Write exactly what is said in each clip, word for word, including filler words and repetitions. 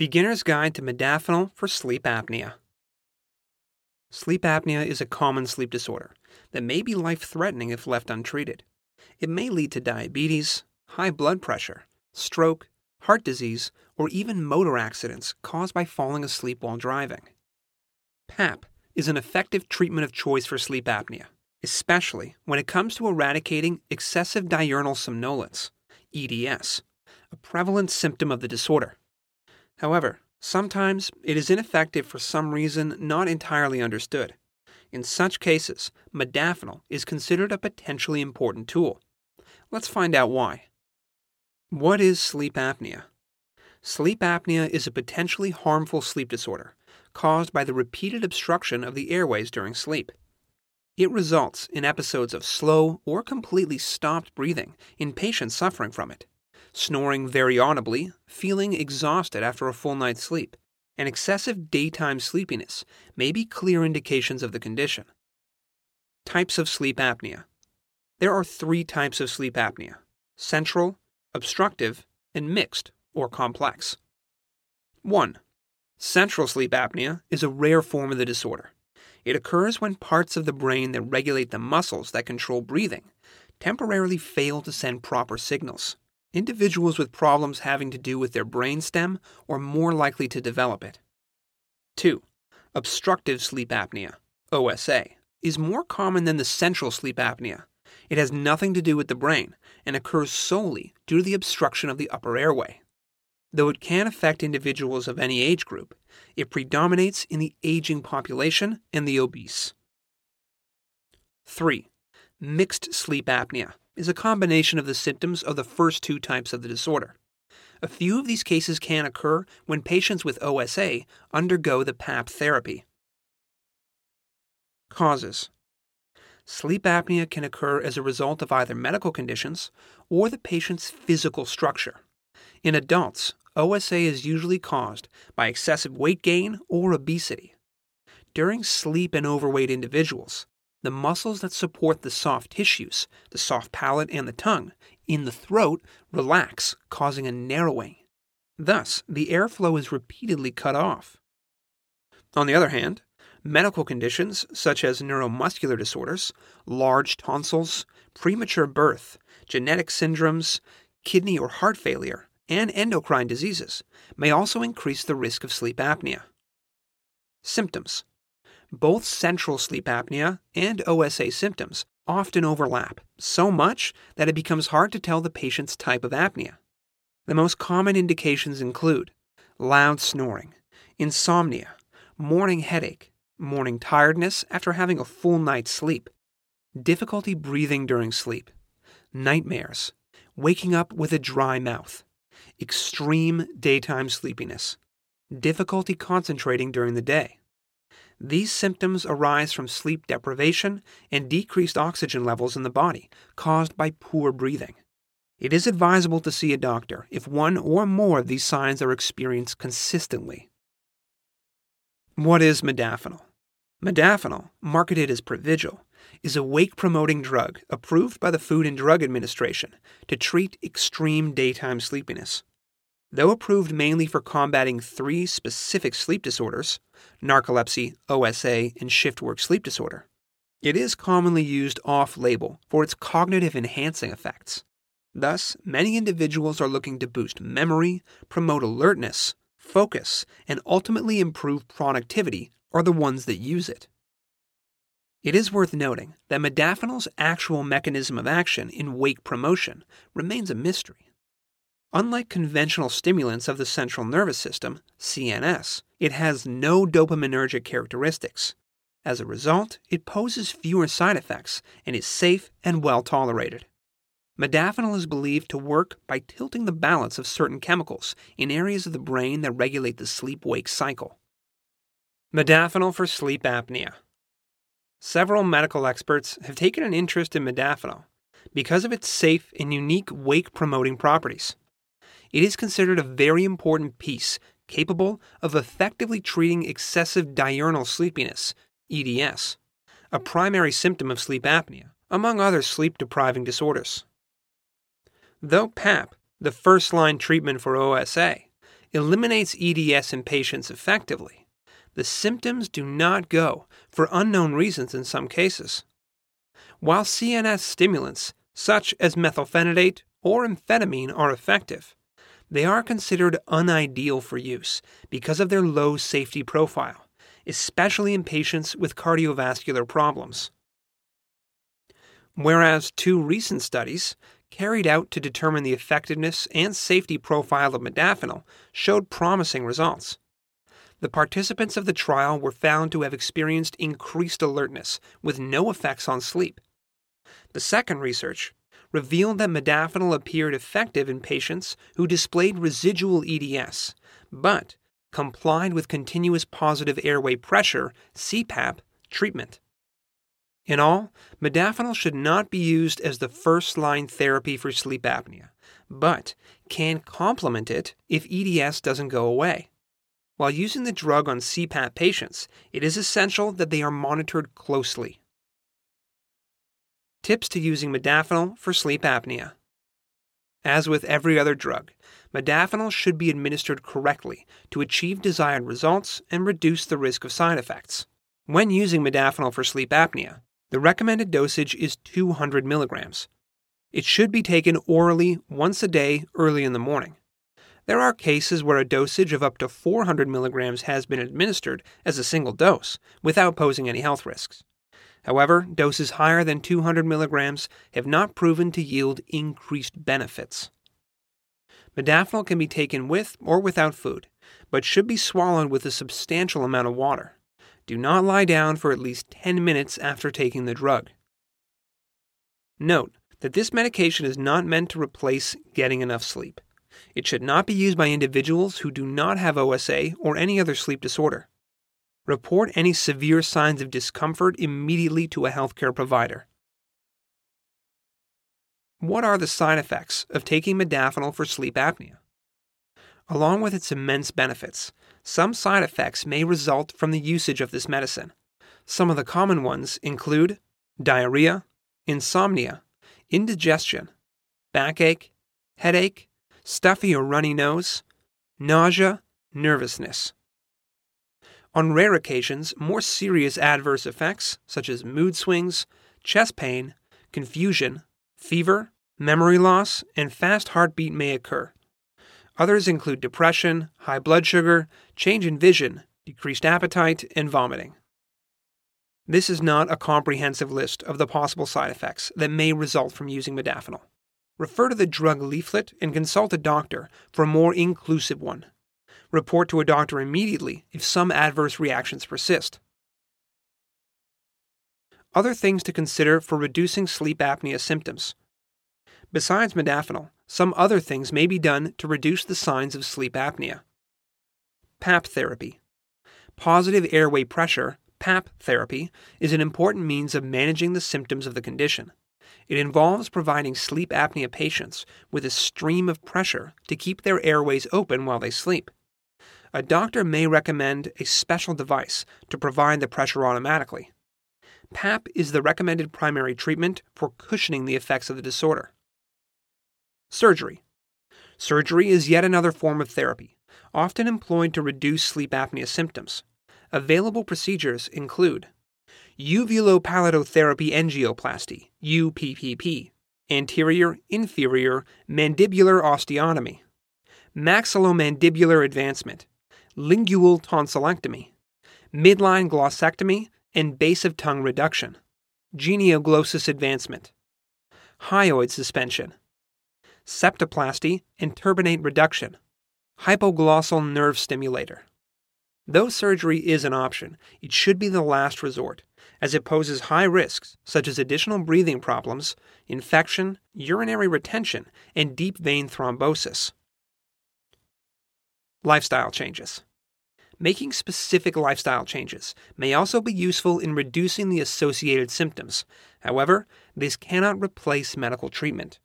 Beginner's Guide to Modafinil for Sleep Apnea. Sleep apnea is a common sleep disorder that may be life-threatening if left untreated. It may lead to diabetes, high blood pressure, stroke, heart disease, or even motor accidents caused by falling asleep while driving. P A P is an effective treatment of choice for sleep apnea, especially when it comes to eradicating excessive diurnal somnolence, E D S, a prevalent symptom of the disorder. However, sometimes it is ineffective for some reason not entirely understood. In such cases, modafinil is considered a potentially important tool. Let's find out why. What is sleep apnea? Sleep apnea is a potentially harmful sleep disorder caused by the repeated obstruction of the airways during sleep. It results in episodes of slow or completely stopped breathing in patients suffering from it, snoring very audibly, feeling exhausted after a full night's sleep, and excessive daytime sleepiness may be clear indications of the condition. Types of sleep apnea. There are three types of sleep apnea: central, obstructive, and mixed or complex. one. Central sleep apnea is a rare form of the disorder. It occurs when parts of the brain that regulate the muscles that control breathing temporarily fail to send proper signals. Individuals with problems having to do with their brainstem are more likely to develop it. two. Obstructive sleep apnea, O S A, is more common than the central sleep apnea. It has nothing to do with the brain and occurs solely due to the obstruction of the upper airway. Though it can affect individuals of any age group, it predominates in the aging population and the obese. three. Mixed sleep apnea is a combination of the symptoms of the first two types of the disorder. A few of these cases can occur when patients with O S A undergo the P A P therapy. Causes. Sleep apnea can occur as a result of either medical conditions or the patient's physical structure. In adults, O S A is usually caused by excessive weight gain or obesity. During sleep in overweight individuals, the muscles that support the soft tissues, the soft palate and the tongue, in the throat relax, causing a narrowing. Thus, the airflow is repeatedly cut off. On the other hand, medical conditions such as neuromuscular disorders, large tonsils, premature birth, genetic syndromes, kidney or heart failure, and endocrine diseases may also increase the risk of sleep apnea. Symptoms. Both central sleep apnea and O S A symptoms often overlap so much that it becomes hard to tell the patient's type of apnea. The most common indications include loud snoring, insomnia, morning headache, morning tiredness after having a full night's sleep, difficulty breathing during sleep, nightmares, waking up with a dry mouth, extreme daytime sleepiness, difficulty concentrating during the day. These symptoms arise from sleep deprivation and decreased oxygen levels in the body caused by poor breathing. It is advisable to see a doctor if one or more of these signs are experienced consistently. What is modafinil? Modafinil, marketed as Provigil, is a wake-promoting drug approved by the Food and Drug Administration to treat extreme daytime sleepiness. Though approved mainly for combating three specific sleep disorders, narcolepsy, O S A, and shift work sleep disorder, it is commonly used off-label for its cognitive-enhancing effects. Thus, many individuals are looking to boost memory, promote alertness, focus, and ultimately improve productivity are the ones that use it. It is worth noting that modafinil's actual mechanism of action in wake promotion remains a mystery. Unlike conventional stimulants of the central nervous system, C N S, it has no dopaminergic characteristics. As a result, it poses fewer side effects and is safe and well tolerated. Modafinil is believed to work by tilting the balance of certain chemicals in areas of the brain that regulate the sleep-wake cycle. Modafinil for sleep apnea. Several medical experts have taken an interest in modafinil because of its safe and unique wake-promoting properties. It is considered a very important piece capable of effectively treating excessive diurnal sleepiness, E D S, a primary symptom of sleep apnea, among other sleep-depriving disorders. Though P A P, the first-line treatment for O S A, eliminates E D S in patients effectively, the symptoms do not go, for unknown reasons in some cases. While C N S stimulants, such as methylphenidate or amphetamine, are effective, they are considered unideal for use because of their low safety profile, especially in patients with cardiovascular problems. Whereas two recent studies, carried out to determine the effectiveness and safety profile of modafinil, showed promising results. The participants of the trial were found to have experienced increased alertness with no effects on sleep. The second research revealed that modafinil appeared effective in patients who displayed residual E D S, but complied with continuous positive airway pressure C PAP treatment. In all, modafinil should not be used as the first-line therapy for sleep apnea, but can complement it if E D S doesn't go away. While using the drug on C PAP patients, it is essential that they are monitored closely. Tips to using modafinil for sleep apnea. As with every other drug, modafinil should be administered correctly to achieve desired results and reduce the risk of side effects. When using modafinil for sleep apnea, the recommended dosage is two hundred milligrams. It should be taken orally once a day early in the morning. There are cases where a dosage of up to four hundred milligrams has been administered as a single dose without posing any health risks. However, doses higher than two hundred milligrams have not proven to yield increased benefits. Modafinil can be taken with or without food, but should be swallowed with a substantial amount of water. Do not lie down for at least ten minutes after taking the drug. Note that this medication is not meant to replace getting enough sleep. It should not be used by individuals who do not have O S A or any other sleep disorder. Report any severe signs of discomfort immediately to a healthcare provider. What are the side effects of taking modafinil for sleep apnea? Along with its immense benefits, some side effects may result from the usage of this medicine. Some of the common ones include diarrhea, insomnia, indigestion, backache, headache, stuffy or runny nose, nausea, nervousness. On rare occasions, more serious adverse effects, such as mood swings, chest pain, confusion, fever, memory loss, and fast heartbeat may occur. Others include depression, high blood sugar, change in vision, decreased appetite, and vomiting. This is not a comprehensive list of the possible side effects that may result from using modafinil. Refer to the drug leaflet and consult a doctor for a more inclusive one. Report to a doctor immediately if some adverse reactions persist. Other things to consider for reducing sleep apnea symptoms. Besides modafinil, some other things may be done to reduce the signs of sleep apnea. P A P therapy. Positive airway pressure, P A P therapy, is an important means of managing the symptoms of the condition. It involves providing sleep apnea patients with a stream of pressure to keep their airways open while they sleep. A doctor may recommend a special device to provide the pressure automatically. P A P is the recommended primary treatment for cushioning the effects of the disorder. Surgery. Surgery is yet another form of therapy, often employed to reduce sleep apnea symptoms. Available procedures include uvulopalatopharyngoplasty angioplasty, U P P P, anterior-inferior mandibular osteotomy, maxillomandibular advancement, lingual tonsillectomy, midline glossectomy and base of tongue reduction, genioglossus advancement, hyoid suspension, septoplasty and turbinate reduction, hypoglossal nerve stimulator. Though surgery is an option, it should be the last resort, as it poses high risks such as additional breathing problems, infection, urinary retention, and deep vein thrombosis. Lifestyle changes. Making specific lifestyle changes may also be useful in reducing the associated symptoms. However, this cannot replace medical treatment.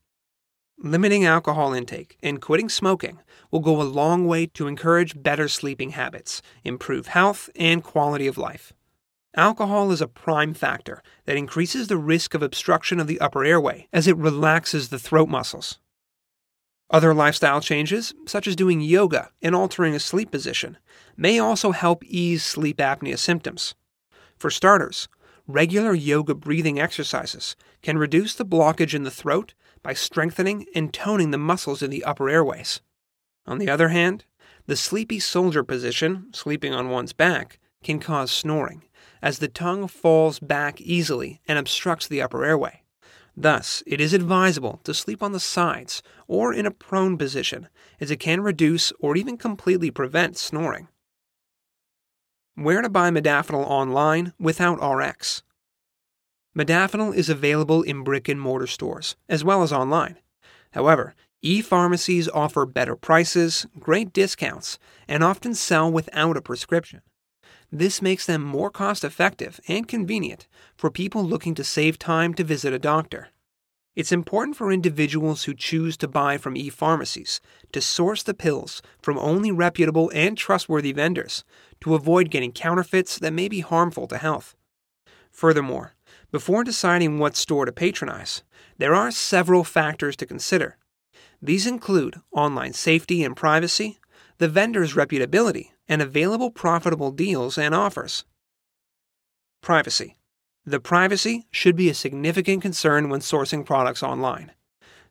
Limiting alcohol intake and quitting smoking will go a long way to encourage better sleeping habits, improve health, and quality of life. Alcohol is a prime factor that increases the risk of obstruction of the upper airway as it relaxes the throat muscles. Other lifestyle changes, such as doing yoga and altering a sleep position, may also help ease sleep apnea symptoms. For starters, regular yoga breathing exercises can reduce the blockage in the throat by strengthening and toning the muscles in the upper airways. On the other hand, the sleepy soldier position, sleeping on one's back, can cause snoring, as the tongue falls back easily and obstructs the upper airway. Thus, it is advisable to sleep on the sides or in a prone position, as it can reduce or even completely prevent snoring. Where to buy modafinil online without R X? Modafinil is available in brick-and-mortar stores, as well as online. However, e-pharmacies offer better prices, great discounts, and often sell without a prescription. This makes them more cost-effective and convenient for people looking to save time to visit a doctor. It's important for individuals who choose to buy from e-pharmacies to source the pills from only reputable and trustworthy vendors to avoid getting counterfeits that may be harmful to health. Furthermore, before deciding what store to patronize, there are several factors to consider. These include online safety and privacy, the vendor's reputability, and available profitable deals and offers. Privacy. The privacy should be a significant concern when sourcing products online.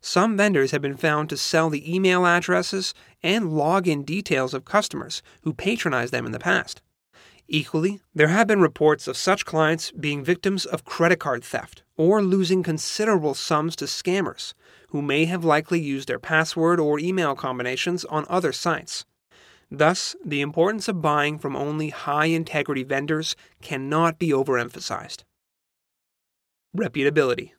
Some vendors have been found to sell the email addresses and login details of customers who patronized them in the past. Equally, there have been reports of such clients being victims of credit card theft or losing considerable sums to scammers who may have likely used their password or email combinations on other sites. Thus, the importance of buying from only high-integrity vendors cannot be overemphasized. Reputability.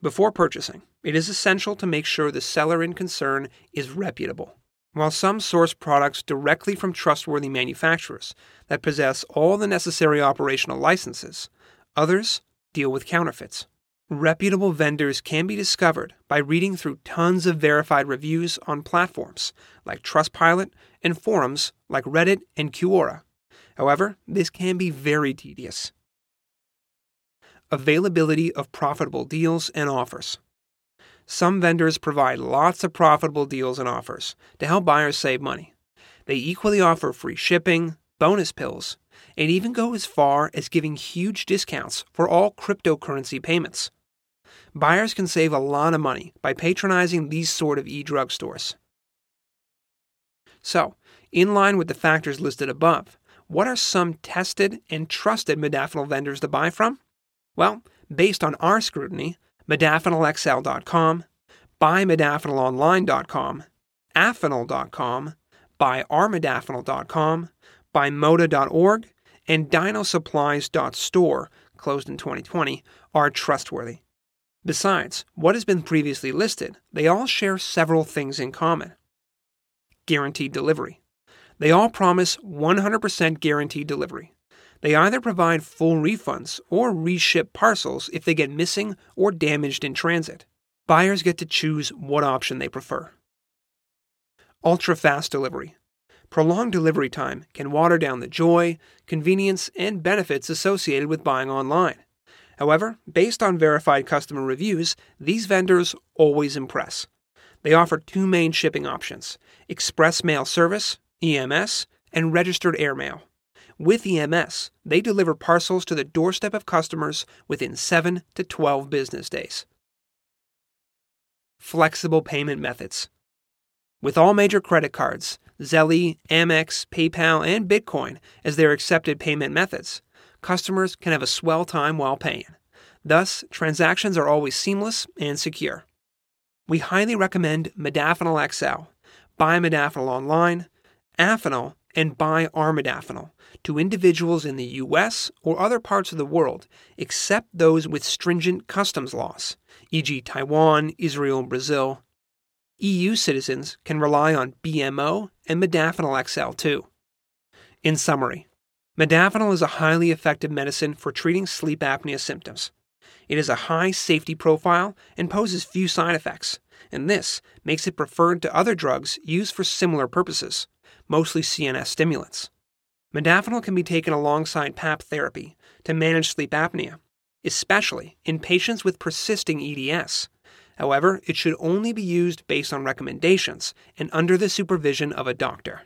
Before purchasing, it is essential to make sure the seller in concern is reputable. While some source products directly from trustworthy manufacturers that possess all the necessary operational licenses, others deal with counterfeits. Reputable vendors can be discovered by reading through tons of verified reviews on platforms like Trustpilot and forums like Reddit and Quora. However, this can be very tedious. Availability of profitable deals and offers. Some vendors provide lots of profitable deals and offers to help buyers save money. They equally offer free shipping, bonus pills, and even go as far as giving huge discounts for all cryptocurrency payments. Buyers can save a lot of money by patronizing these sort of e-drug stores. So, in line with the factors listed above, what are some tested and trusted modafinil vendors to buy from? Well, based on our scrutiny, modafinil x l dot com, buy modafinil online dot com, affinil dot com, buy our modafinil dot com, buy moda dot org, and dinosupplies dot store, closed in twenty twenty, are trustworthy. Besides what has been previously listed, they all share several things in common. Guaranteed delivery. They all promise one hundred percent guaranteed delivery. They either provide full refunds or reship parcels if they get missing or damaged in transit. Buyers get to choose what option they prefer. Ultra-fast delivery. Prolonged delivery time can water down the joy, convenience, and benefits associated with buying online. However, based on verified customer reviews, these vendors always impress. They offer two main shipping options: express mail service, E M S, and registered airmail. With E M S, they deliver parcels to the doorstep of customers within seven to twelve business days. Flexible payment methods. With all major credit cards, Zelle, Amex, PayPal, and Bitcoin as their accepted payment methods, customers can have a swell time while paying. Thus, transactions are always seamless and secure. We highly recommend Modafinil X L, Buy Modafinil Online, Affinil, and Buy Our Modafinil to individuals in the U S or other parts of the world except those with stringent customs laws, for example. Taiwan, Israel, and Brazil. E U citizens can rely on B M O and Modafinil X L too. In summary, modafinil is a highly effective medicine for treating sleep apnea symptoms. It has a high safety profile and poses few side effects, and this makes it preferred to other drugs used for similar purposes, mostly C N S stimulants. Modafinil can be taken alongside P A P therapy to manage sleep apnea, especially in patients with persisting E D S. However, it should only be used based on recommendations and under the supervision of a doctor.